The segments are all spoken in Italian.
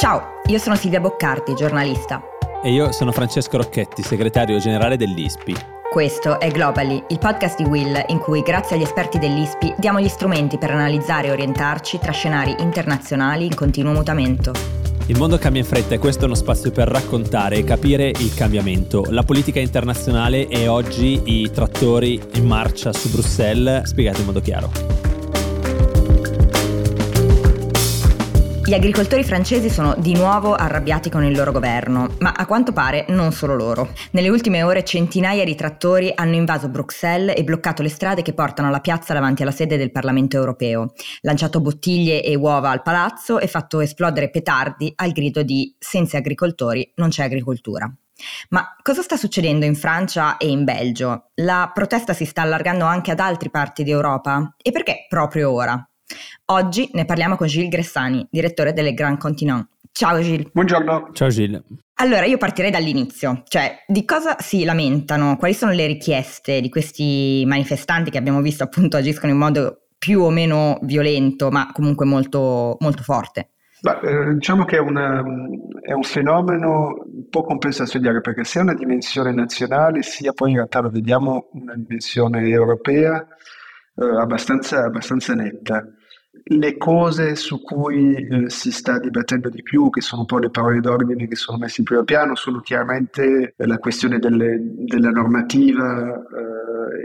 Ciao, io sono Silvia Boccardi, giornalista. E io sono Francesco Rocchetti, segretario generale dell'ISPI. Questo è Globally, il podcast di Will, in cui, grazie agli esperti dell'ISPI, diamo gli strumenti per analizzare e orientarci tra scenari internazionali in continuo mutamento. Il mondo cambia in fretta e questo è uno spazio per raccontare e capire il cambiamento. La politica internazionale e oggi i trattori in marcia su Bruxelles, spiegati in modo chiaro. Gli agricoltori francesi sono di nuovo arrabbiati con il loro governo, ma a quanto pare non solo loro. Nelle ultime ore centinaia di trattori hanno invaso Bruxelles e bloccato le strade che portano alla piazza davanti alla sede del Parlamento europeo, lanciato bottiglie e uova al palazzo e fatto esplodere petardi al grido di «Senza agricoltori non c'è agricoltura». Ma cosa sta succedendo in Francia e in Belgio? La protesta si sta allargando anche ad altre parti d'Europa? E perché proprio ora? Oggi ne parliamo con Gilles Gressani, direttore delle Grand Continent. Ciao Gilles. Buongiorno. Ciao Gilles. Allora io partirei dall'inizio, cioè di cosa si lamentano, quali sono le richieste di questi manifestanti che abbiamo visto appunto agiscono in modo più o meno violento ma comunque molto, molto forte? Beh, diciamo che è un fenomeno un po' complesso da studiare perché sia una dimensione nazionale sia poi in realtà lo vediamo una dimensione europea abbastanza netta. Le cose su cui si sta dibattendo di più, che sono un po' le parole d'ordine che sono messe in primo piano, sono chiaramente la questione della normativa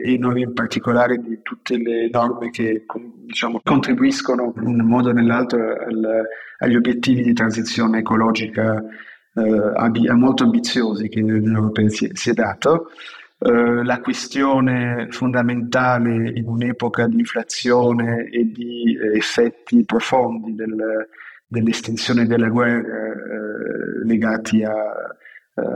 e noi in particolare di tutte le norme che diciamo, contribuiscono in un modo o nell'altro agli obiettivi di transizione ecologica molto ambiziosi che l'Unione Europea si è dato. La questione fondamentale in un'epoca di inflazione e di effetti profondi dell'estinzione della guerra legati a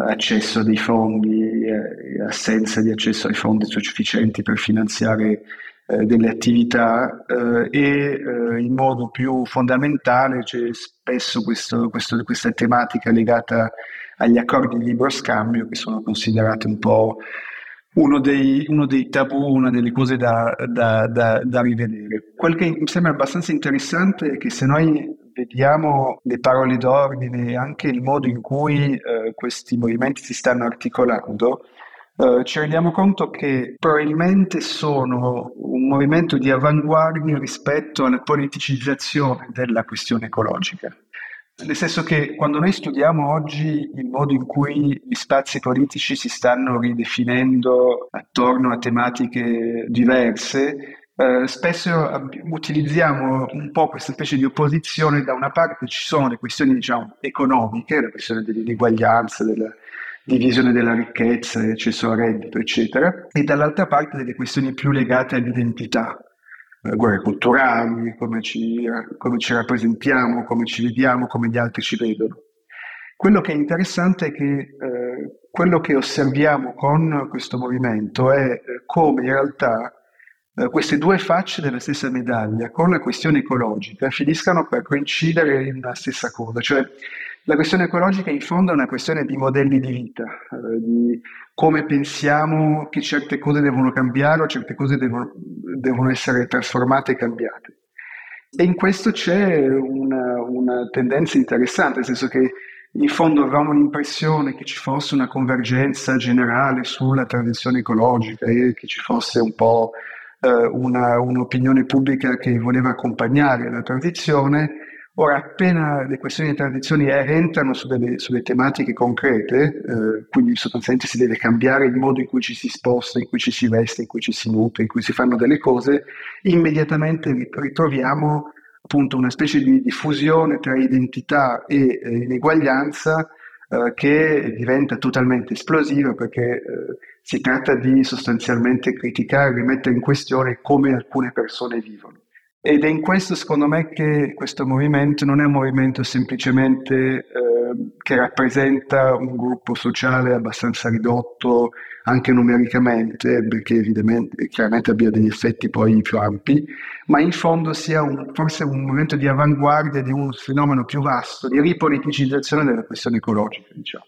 accesso dei fondi e assenza di accesso ai fondi sufficienti per finanziare delle attività e in modo più fondamentale c'è spesso questa tematica legata agli accordi di libero scambio che sono considerati un po' uno dei tabù, una delle cose da rivedere. Quel che mi sembra abbastanza interessante è che se noi vediamo le parole d'ordine e anche il modo in cui questi movimenti si stanno articolando, ci rendiamo conto che probabilmente sono un movimento di avanguardia rispetto alla politicizzazione della questione ecologica. Nel senso che quando noi studiamo oggi il modo in cui gli spazi politici si stanno ridefinendo attorno a tematiche diverse, spesso utilizziamo un po' questa specie di opposizione. Da una parte ci sono le questioni diciamo economiche, la questione dell'uguaglianza, della divisione della ricchezza, accesso al reddito, eccetera, e dall'altra parte delle questioni più legate all'identità. Guerre culturali, come ci rappresentiamo, come ci vediamo, come gli altri ci vedono. Quello che è interessante è che quello che osserviamo con questo movimento è come in realtà queste due facce della stessa medaglia, con la questione ecologica, finiscano per coincidere in una stessa cosa. Cioè la questione ecologica in fondo è una questione di modelli di vita, di come pensiamo che certe cose devono cambiare o certe cose devono essere trasformate e cambiate. E in questo c'è una tendenza interessante, nel senso che in fondo avevamo l'impressione che ci fosse una convergenza generale sulla transizione ecologica e che ci fosse un po' un'opinione pubblica che voleva accompagnare la transizione. Ora, appena le questioni di transizione entrano sulle tematiche concrete, quindi sostanzialmente si deve cambiare il modo in cui ci si sposta, in cui ci si veste, in cui ci si nutre, in cui si fanno delle cose, immediatamente ritroviamo appunto una specie di diffusione tra identità e ineguaglianza che diventa totalmente esplosiva perché si tratta di sostanzialmente criticare, rimettere in questione come alcune persone vivono. Ed è in questo, secondo me, che questo movimento non è un movimento semplicemente che rappresenta un gruppo sociale abbastanza ridotto, anche numericamente, perché evidentemente chiaramente abbia degli effetti poi più ampi, ma in fondo sia forse un movimento di avanguardia di un fenomeno più vasto, di ripoliticizzazione della questione ecologica, diciamo.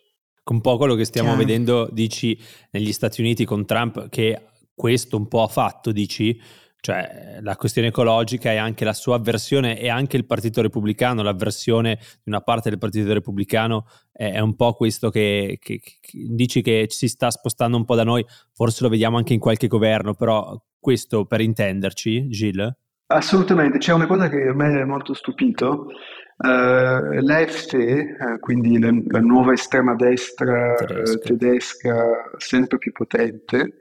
Un po' quello che stiamo vedendo, dici, negli Stati Uniti con Trump, che questo un po' ha fatto, dici, Cioè la questione ecologica e anche la sua avversione, e anche il Partito Repubblicano, l'avversione di una parte del Partito Repubblicano è un po' questo che dici che si sta spostando un po' da noi, forse lo vediamo anche in qualche governo, però questo per intenderci, Gilles? Assolutamente, c'è una cosa che a me è molto stupito, l'AfD, quindi la nuova estrema destra tedesca sempre più potente,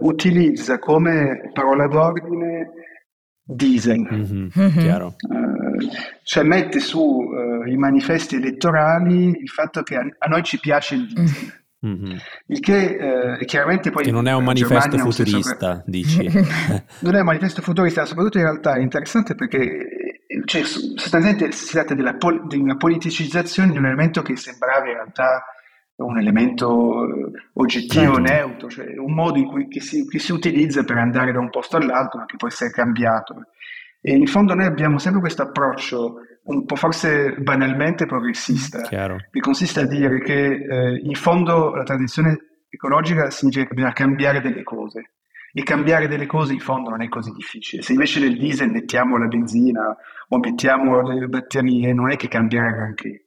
utilizza come parola d'ordine diesel, chiaro. Cioè mette su i manifesti elettorali il fatto che a noi ci piace il diesel, il che chiaramente poi... Che non è un manifesto futurista, dici. Non è un manifesto futurista, soprattutto in realtà è interessante perché cioè, sostanzialmente si tratta di una politicizzazione di un elemento che sembrava in realtà un elemento oggettivo, neutro, cioè un modo in cui che si utilizza per andare da un posto all'altro, ma che può essere cambiato. E in fondo noi abbiamo sempre questo approccio un po' forse banalmente progressista, che consiste a dire che in fondo la transizione ecologica significa che bisogna cambiare delle cose, e cambiare delle cose in fondo non è così difficile. Se invece del diesel mettiamo la benzina o mettiamo le batterie, non è che cambiare granché.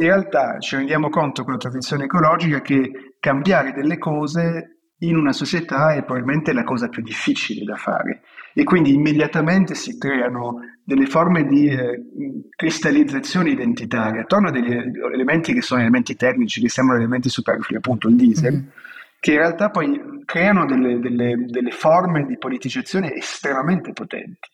In realtà ci rendiamo conto con la transizione ecologica che cambiare delle cose in una società è probabilmente la cosa più difficile da fare, e quindi immediatamente si creano delle forme di cristallizzazione identitaria attorno a degli elementi che sono elementi tecnici, che sembrano elementi superflui, appunto il diesel, che in realtà poi creano delle forme di politicizzazione estremamente potenti.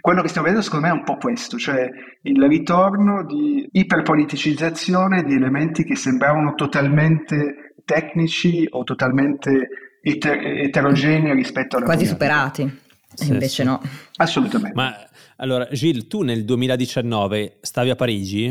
Quello che stiamo vedendo secondo me è un po' questo, cioè il ritorno di iperpoliticizzazione di elementi che sembravano totalmente tecnici o totalmente eterogenei rispetto alla quasi superati, sì, invece sì. No. Assolutamente. Ma allora Gilles, tu nel 2019 stavi a Parigi?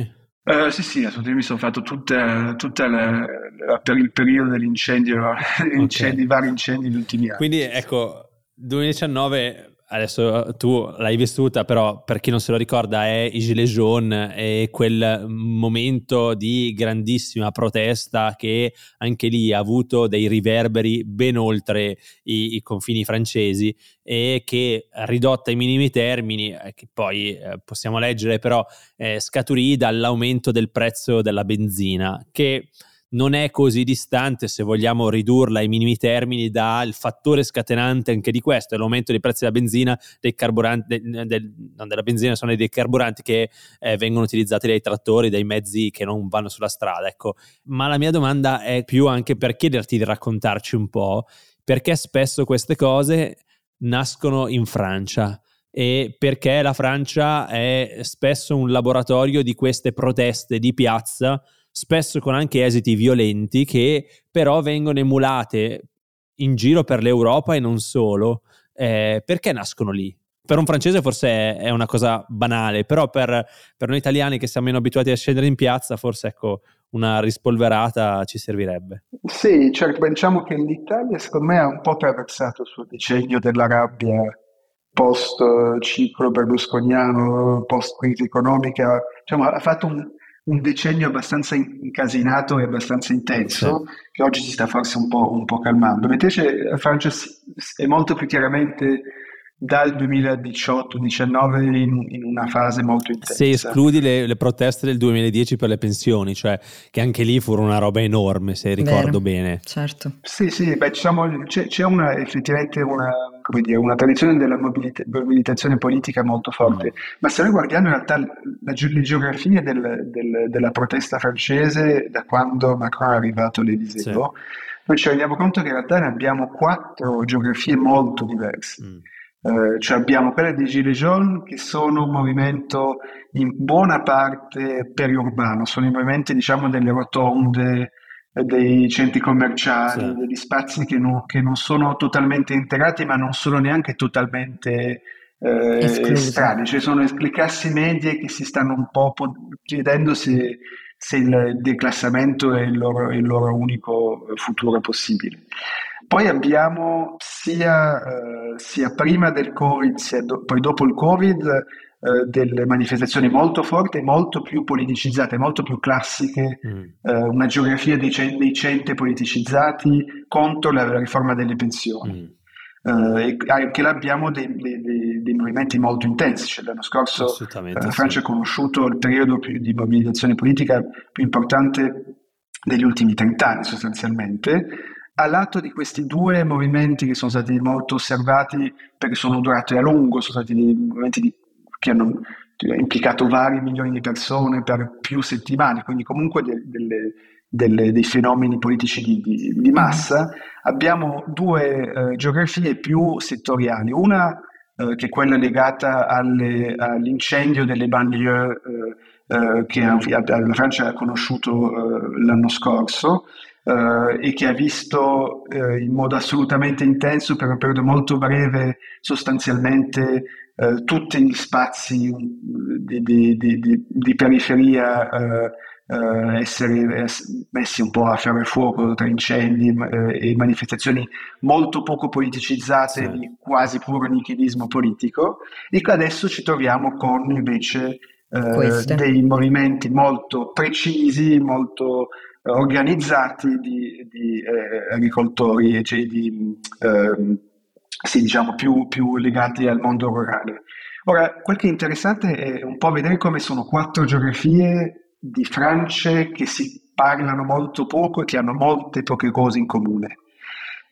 Sì, assolutamente, mi sono fatto tutta per il periodo dell'incendio, vari incendi degli ultimi anni. Quindi ecco, 2019... Adesso tu l'hai vissuta, però per chi non se lo ricorda è i Gilets jaunes, è quel momento di grandissima protesta che anche lì ha avuto dei riverberi ben oltre i confini francesi, e che ridotta ai minimi termini, che poi possiamo leggere, però scaturì dall'aumento del prezzo della benzina, che non è così distante, se vogliamo ridurla ai minimi termini, dal fattore scatenante anche di questo, è l'aumento dei prezzi della benzina, dei carburanti, non della benzina, sono dei carburanti che vengono utilizzati dai trattori, dai mezzi che non vanno sulla strada, ecco. Ma la mia domanda è più anche per chiederti di raccontarci un po' perché spesso queste cose nascono in Francia, e perché la Francia è spesso un laboratorio di queste proteste di piazza, spesso con anche esiti violenti, che però vengono emulate in giro per l'Europa e non solo. Perché nascono lì? Per un francese forse è una cosa banale, però per noi italiani che siamo meno abituati a scendere in piazza, forse ecco una rispolverata ci servirebbe. Sì, certo, diciamo che l'Italia secondo me ha un po' attraversato il suo decennio della rabbia post-ciclo berlusconiano, post-crisi economica, diciamo ha fatto un decennio abbastanza incasinato e abbastanza intenso, che oggi si sta forse un po' calmando, mentre invece la Francia è molto più chiaramente dal 2018-19 in una fase molto intensa. Se escludi le proteste del 2010 per le pensioni, cioè che anche lì furono una roba enorme, se ricordo bene. Certo. Sì, beh, diciamo c'è effettivamente una come dire, una tradizione della mobilitazione politica molto forte, ma se noi guardiamo in realtà la geografia della protesta francese da quando Macron è arrivato all'Élysée, noi ci rendiamo conto che in realtà ne abbiamo 4 geografie molto diverse. Cioè abbiamo quella dei Gilets jaunes, che sono un movimento in buona parte periurbano, sono i movimenti diciamo delle rotonde, dei centri commerciali, degli spazi che non sono totalmente integrati, ma non sono neanche totalmente strade, cioè sono le classi medie che si stanno un po' chiedendo se il declassamento è il loro unico futuro possibile. Poi abbiamo sia prima del Covid, sia poi dopo il Covid, delle manifestazioni molto forti, molto più politicizzate, molto più classiche, una geografia dei centri politicizzati contro la riforma delle pensioni. e che abbiamo dei movimenti molto intensi. Cioè, l'anno scorso la Francia ha conosciuto il periodo di mobilitazione politica più importante degli ultimi 30 anni sostanzialmente, all'atto di questi due movimenti che sono stati molto osservati perché sono durati a lungo, sono stati dei movimenti che hanno implicato vari milioni di persone per più settimane, quindi comunque dei fenomeni politici di massa. Abbiamo due geografie più settoriali, una che è quella legata all'incendio delle banlieue che la Francia ha conosciuto l'anno scorso e che ha visto in modo assolutamente intenso, per un periodo molto breve, sostanzialmente tutti gli spazi di periferia essere messi un po' a ferro e fuoco tra incendi e manifestazioni molto poco politicizzate, di quasi puro nichilismo politico. E adesso ci troviamo con invece dei movimenti molto precisi, molto organizzati di agricoltori, cioè diciamo più legati al mondo rurale. Ora, quel che è interessante è un po' vedere come sono quattro geografie di France che si parlano molto poco e che hanno molte poche cose in comune,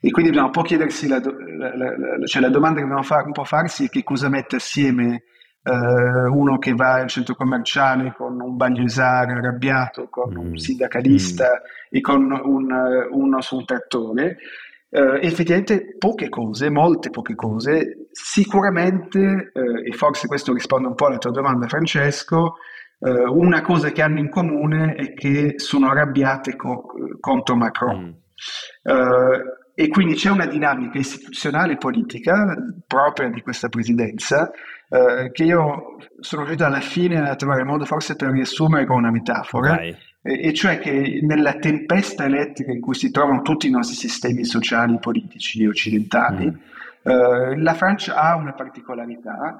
e quindi dobbiamo un po' chiedersi la domanda che dobbiamo un po' farsi è che cosa mette assieme uno che va al centro commerciale con un bagnusar arrabbiato, con un sindacalista e con uno su un trattore. Effettivamente poche cose, molte poche cose sicuramente, e forse questo risponde un po' alla tua domanda, Francesco. Una cosa che hanno in comune è che sono arrabbiate contro Macron, e quindi c'è una dinamica istituzionale e politica propria di questa presidenza che io sono riuscito alla fine a trovare modo forse per riassumere con una metafora, e cioè che nella tempesta elettrica in cui si trovano tutti i nostri sistemi sociali e politici occidentali, la Francia ha una particolarità,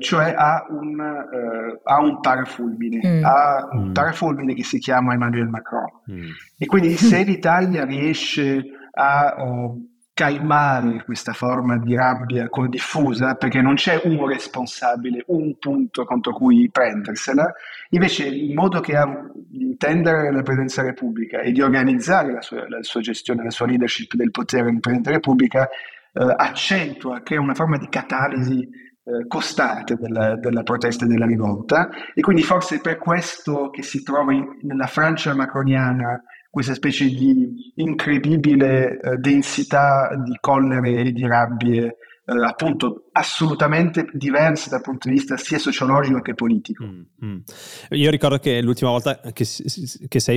cioè ha un parafulmine, ha un parafulmine che si chiama Emmanuel Macron. E quindi se l'Italia riesce a calmare questa forma di rabbia diffusa, perché non c'è un responsabile, un punto contro cui prendersela, invece il modo che ha di intendere la Presidenza della Repubblica e di organizzare la sua gestione, la sua leadership del potere in Presidenza della Repubblica, accentua, crea una forma di catalisi costante della protesta e della rivolta, e quindi forse per questo che si trova nella Francia macroniana questa specie di incredibile densità di collere e di rabbie, appunto assolutamente diverse dal punto di vista sia sociologico che politico. Io ricordo che l'ultima volta che sei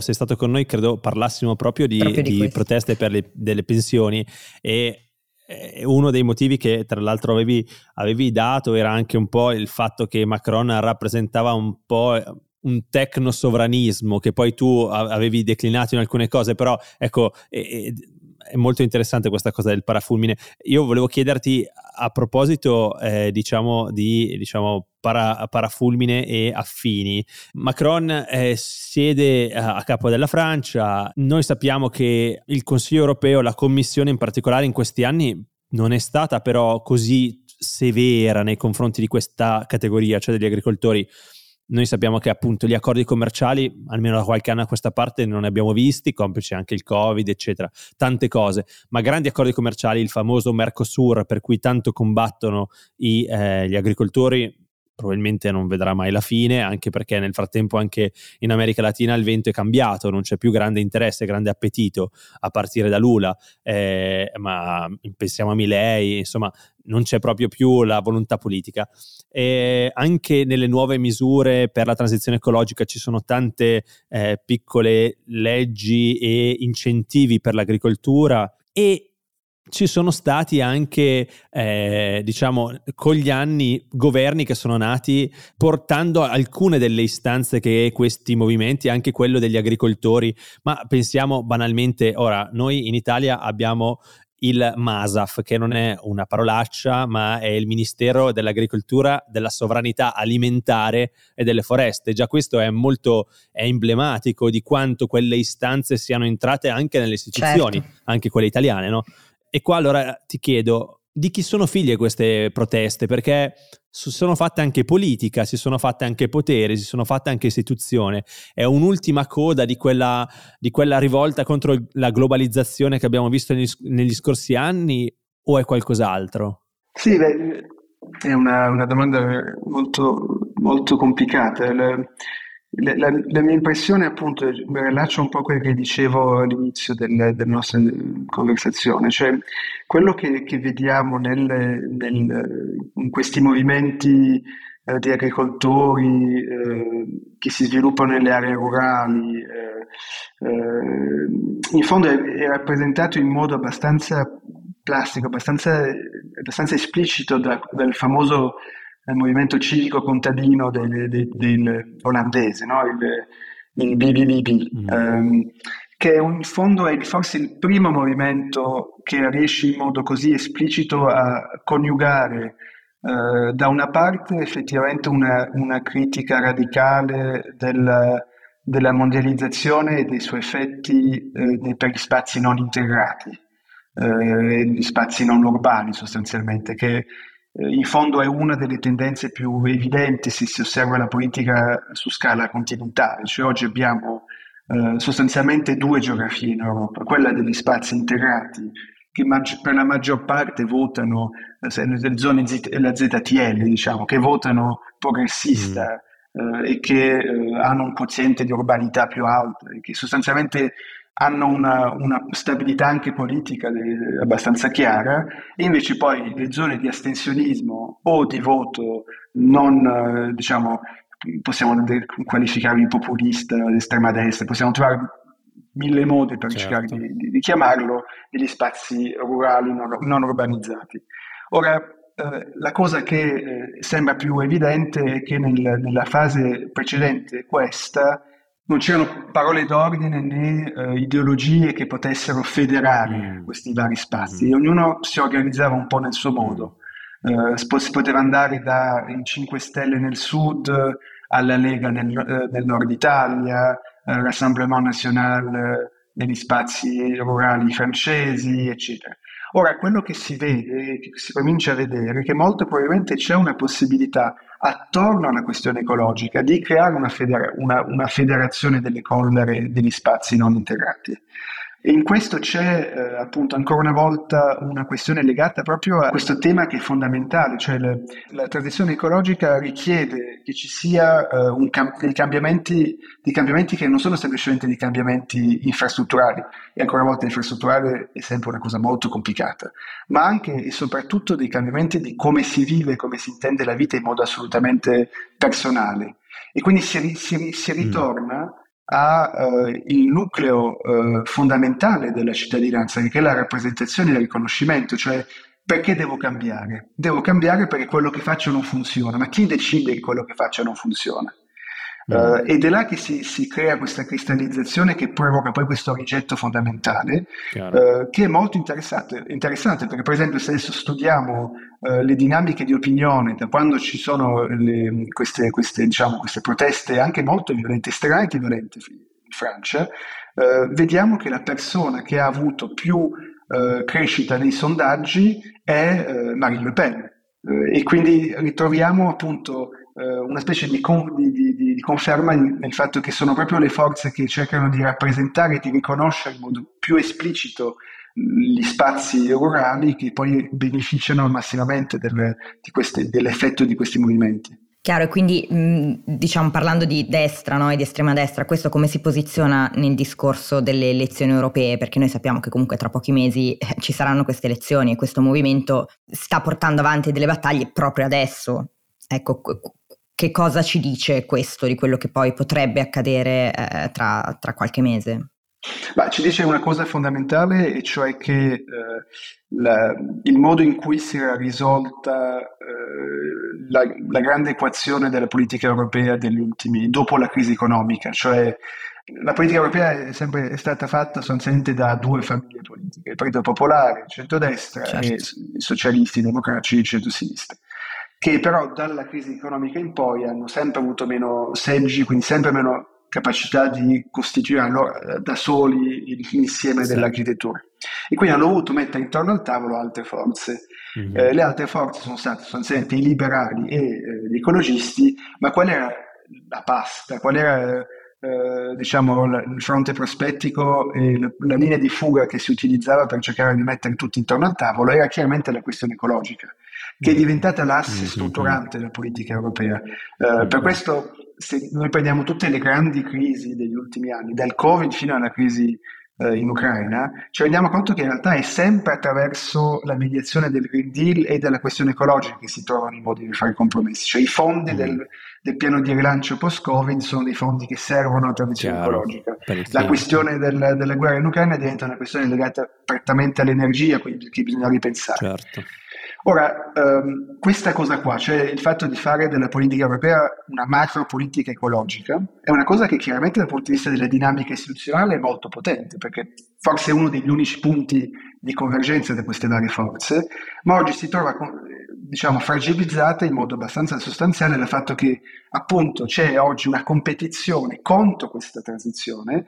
stato con noi, credo parlassimo proprio di proteste per delle pensioni, e uno dei motivi che tra l'altro avevi dato era anche un po' il fatto che Macron rappresentava un po' un tecnosovranismo che poi tu avevi declinato in alcune cose, però ecco è molto interessante questa cosa del parafulmine. Io volevo chiederti a proposito parafulmine e affini. Macron siede a capo della Francia. Noi sappiamo che il Consiglio europeo, la Commissione in particolare, in questi anni non è stata però così severa nei confronti di questa categoria, cioè degli agricoltori. Noi sappiamo che appunto gli accordi commerciali, almeno da qualche anno a questa parte, non ne abbiamo visti, complice anche il Covid, eccetera, tante cose, ma grandi accordi commerciali, il famoso Mercosur per cui tanto combattono gli agricoltori, probabilmente non vedrà mai la fine, anche perché nel frattempo anche in America Latina il vento è cambiato, non c'è più grande interesse, grande appetito a partire da Lula, ma pensiamo a Milei, insomma non c'è proprio più la volontà politica. Anche nelle nuove misure per la transizione ecologica ci sono tante piccole leggi e incentivi per l'agricoltura, e ci sono stati anche, con gli anni, governi che sono nati portando alcune delle istanze che questi movimenti, anche quello degli agricoltori, ma pensiamo banalmente, ora, noi in Italia abbiamo il MASAF, che non è una parolaccia, ma è il Ministero dell'Agricoltura, della Sovranità Alimentare e delle Foreste. Già questo è emblematico di quanto quelle istanze siano entrate anche nelle istituzioni, anche quelle italiane, no? E qua allora ti chiedo, di chi sono figlie queste proteste? Perché si sono fatte anche politica, si sono fatte anche potere, si sono fatte anche istituzione. È un'ultima coda di quella rivolta contro la globalizzazione che abbiamo visto negli scorsi anni, o è qualcos'altro? Sì, beh, è una domanda molto, molto complicata. La mia impressione, appunto, mi rilaccio un po' a quello che dicevo all'inizio della nostra conversazione, cioè quello che vediamo in questi movimenti di agricoltori che si sviluppano nelle aree rurali, in fondo è rappresentato in modo abbastanza plastico, abbastanza esplicito dal famoso il movimento civico contadino del olandese, no? Il BBB, che in fondo è forse il primo movimento che riesce in modo così esplicito a coniugare da una parte effettivamente una critica radicale della mondializzazione e dei suoi effetti per gli spazi non integrati, gli spazi non urbani sostanzialmente, che in fondo è una delle tendenze più evidenti se si osserva la politica su scala continentale. Cioè oggi abbiamo sostanzialmente due geografie in Europa, quella degli spazi integrati che per la maggior parte votano, le zone la ZTL diciamo, che votano progressista e che hanno un quoziente di urbanità più alto e che sostanzialmente hanno una stabilità anche politica abbastanza chiara, e invece poi le zone di astensionismo o di voto non, diciamo, possiamo qualificarli populista, d'estrema destra, possiamo trovare mille modi per cercare di chiamarlo, degli spazi rurali non urbanizzati. Ora, la cosa che sembra più evidente è che nella fase precedente questa non c'erano parole d'ordine né ideologie che potessero federare questi vari spazi. Ognuno si organizzava un po' nel suo modo. Si poteva andare da 5 Stelle nel sud alla Lega nel nord Italia, Rassemblement National negli spazi rurali francesi, eccetera. Ora, quello che si vede, che si comincia a vedere, è che molto probabilmente c'è una possibilità attorno alla questione ecologica di creare una federazione delle collere degli spazi non integrati. E in questo c'è appunto ancora una volta una questione legata proprio a questo tema che è fondamentale, cioè la transizione ecologica richiede che ci sia dei cambiamenti che non sono semplicemente dei cambiamenti infrastrutturali, e ancora una volta infrastrutturale è sempre una cosa molto complicata, ma anche e soprattutto dei cambiamenti di come si vive, come si intende la vita in modo assolutamente personale. E quindi si ritorna il nucleo fondamentale della cittadinanza, che è la rappresentazione e il riconoscimento, cioè perché devo cambiare? Devo cambiare perché quello che faccio non funziona, ma chi decide che quello che faccio non funziona? Ed è là che si crea questa cristallizzazione che provoca poi questo rigetto fondamentale, che è molto interessante, perché per esempio se adesso studiamo le dinamiche di opinione da quando ci sono queste proteste anche molto violente, estremamente violente in Francia, vediamo che la persona che ha avuto più crescita nei sondaggi è Marine Le Pen, e quindi ritroviamo appunto una specie di conferma nel fatto che sono proprio le forze che cercano di rappresentare e di riconoscere in modo più esplicito gli spazi rurali che poi beneficiano massimamente dell'effetto di questi movimenti. Chiaro, e quindi diciamo parlando di destra, no, e di estrema destra, questo come si posiziona nel discorso delle elezioni europee? Perché noi sappiamo che comunque tra pochi mesi ci saranno queste elezioni e questo movimento sta portando avanti delle battaglie proprio adesso. Ecco, che cosa ci dice questo di quello che poi potrebbe accadere tra qualche mese? Ma ci dice una cosa fondamentale, e cioè che il modo in cui si era risolta la grande equazione della politica europea dopo la crisi economica, cioè la politica europea è stata fatta sostanzialmente da due famiglie politiche, il Partito Popolare, il centrodestra, e i socialisti, i democratici e il centrosinistra, che però dalla crisi economica in poi hanno sempre avuto meno seggi, quindi sempre meno capacità di costituire da soli l'insieme dell'architettura. E quindi hanno dovuto mettere intorno al tavolo altre forze. Mm-hmm. Le altre forze sono state sostanzialmente i liberali e gli ecologisti, ma qual era la pasta? Qual era il fronte prospettico e la linea di fuga che si utilizzava per cercare di mettere tutti intorno al tavolo? Era chiaramente la questione ecologica, che è diventata l'asse strutturante della politica europea. Per questo, se noi prendiamo tutte le grandi crisi degli ultimi anni, dal Covid fino alla crisi in Ucraina, ci rendiamo conto che in realtà è sempre attraverso la mediazione del Green Deal e della questione ecologica che si trovano i modi di fare compromessi. Cioè i fondi del piano di rilancio post-Covid sono dei fondi che servono alla transizione ecologica. La questione della guerra in Ucraina diventa una questione legata prettamente all'energia, quindi che bisogna ripensare. Certo. Ora, questa cosa qua, cioè il fatto di fare della politica europea una macro politica ecologica, è una cosa che chiaramente dal punto di vista della dinamica istituzionale è molto potente, perché forse è uno degli unici punti di convergenza di queste varie forze, ma oggi si trova fragilizzata in modo abbastanza sostanziale dal fatto che appunto c'è oggi una competizione contro questa transizione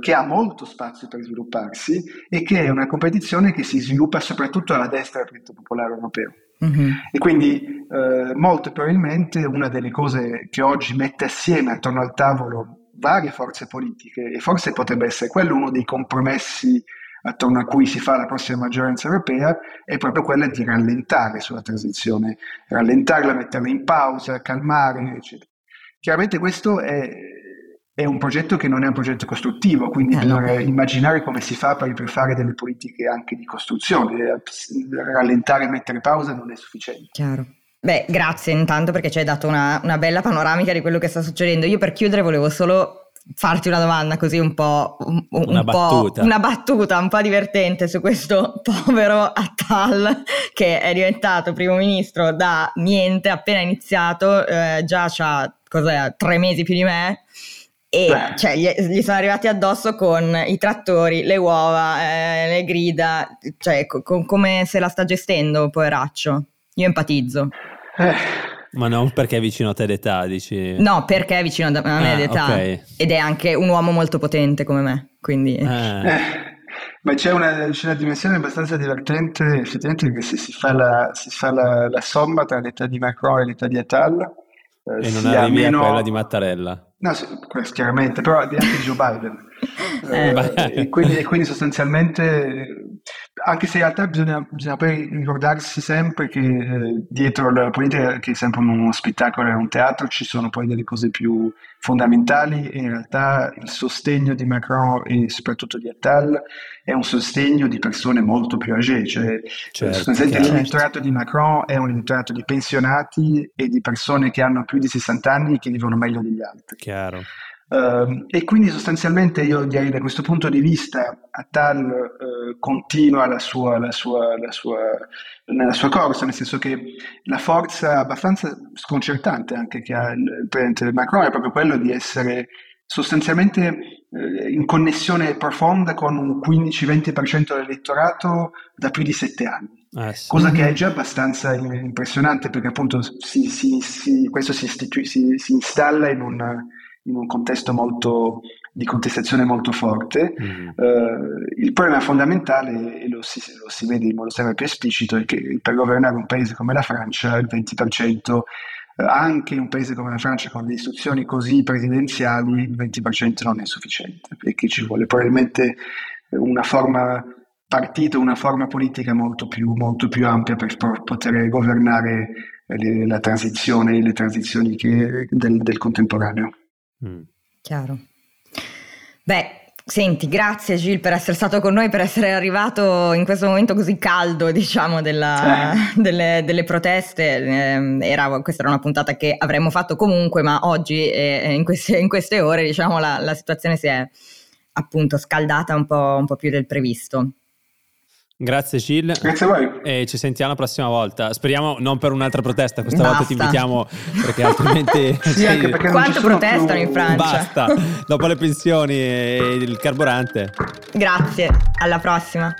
che ha molto spazio per svilupparsi e che è una competizione che si sviluppa soprattutto alla destra del Partito Popolare Europeo. Mm-hmm. E quindi molto probabilmente una delle cose che oggi mette assieme attorno al tavolo varie forze politiche, e forse potrebbe essere quello uno dei compromessi attorno a cui si fa la prossima maggioranza europea, è proprio quella di rallentare sulla transizione, rallentarla, metterla in pausa, calmare, eccetera. Chiaramente questo è un progetto che non è un progetto costruttivo, quindi bisogna immaginare come si fa per fare delle politiche anche di costruzione. Rallentare e mettere pausa non è sufficiente. Chiaro. Beh, grazie intanto, perché ci hai dato una bella panoramica di quello che sta succedendo. Io per chiudere volevo solo farti una domanda così un po' divertente su questo povero Attal, che è diventato primo ministro da niente, appena iniziato, già c'ha 3 mesi più di me, e cioè, gli sono arrivati addosso con i trattori, le uova, le grida, cioè come se la sta gestendo, poveraccio. Io empatizzo. Ma non perché è vicino a te d'età, dici? No, perché è vicino a me d'età, okay. Ed è anche un uomo molto potente come me, quindi... Ma c'è una dimensione abbastanza divertente, effettivamente, che se si fa la somma tra l'età di Macron e l'età di Attal... E non arrivi a quella di Mattarella. No, chiaramente, però anche Joe Biden. E quindi sostanzialmente, anche se in realtà bisogna poi ricordarsi sempre che dietro la politica, che è sempre uno spettacolo e un teatro, ci sono poi delle cose più fondamentali, e in realtà il sostegno di Macron e soprattutto di Attal è un sostegno di persone molto più âgée, cioè sostanzialmente l'elettorato di Macron è un elettorato di pensionati e di persone che hanno più di 60 anni e che vivono meglio degli altri. Chiaro. E quindi sostanzialmente io direi, da questo punto di vista, Attal continua nella sua corsa, nel senso che la forza abbastanza sconcertante anche che ha il presidente Macron è proprio quello di essere sostanzialmente in connessione profonda con un 15-20% dell'elettorato da più di 7 anni. Cosa che è già abbastanza impressionante, perché appunto questo si installa in un contesto molto di contestazione molto forte. Il problema fondamentale, e lo si vede in modo sempre più esplicito, è che per governare un paese come la Francia, il 20%, anche un paese come la Francia con le istituzioni così presidenziali, il 20% non è sufficiente, e che ci vuole probabilmente una forma partito, una forma politica molto più ampia per poter governare le transizioni del contemporaneo. Chiaro. Beh, senti, grazie Gilles per essere stato con noi, per essere arrivato in questo momento così caldo, diciamo, delle proteste. Questa era una puntata che avremmo fatto comunque, ma oggi in queste ore, diciamo, la situazione si è appunto scaldata un po' più del previsto. Grazie Gilles. Grazie a voi. E ci sentiamo la prossima volta. Speriamo non per un'altra protesta, questa volta ti invitiamo, perché altrimenti... Sì, anche perché quanto protestano in Francia? Basta, dopo le pensioni e il carburante. Grazie, alla prossima.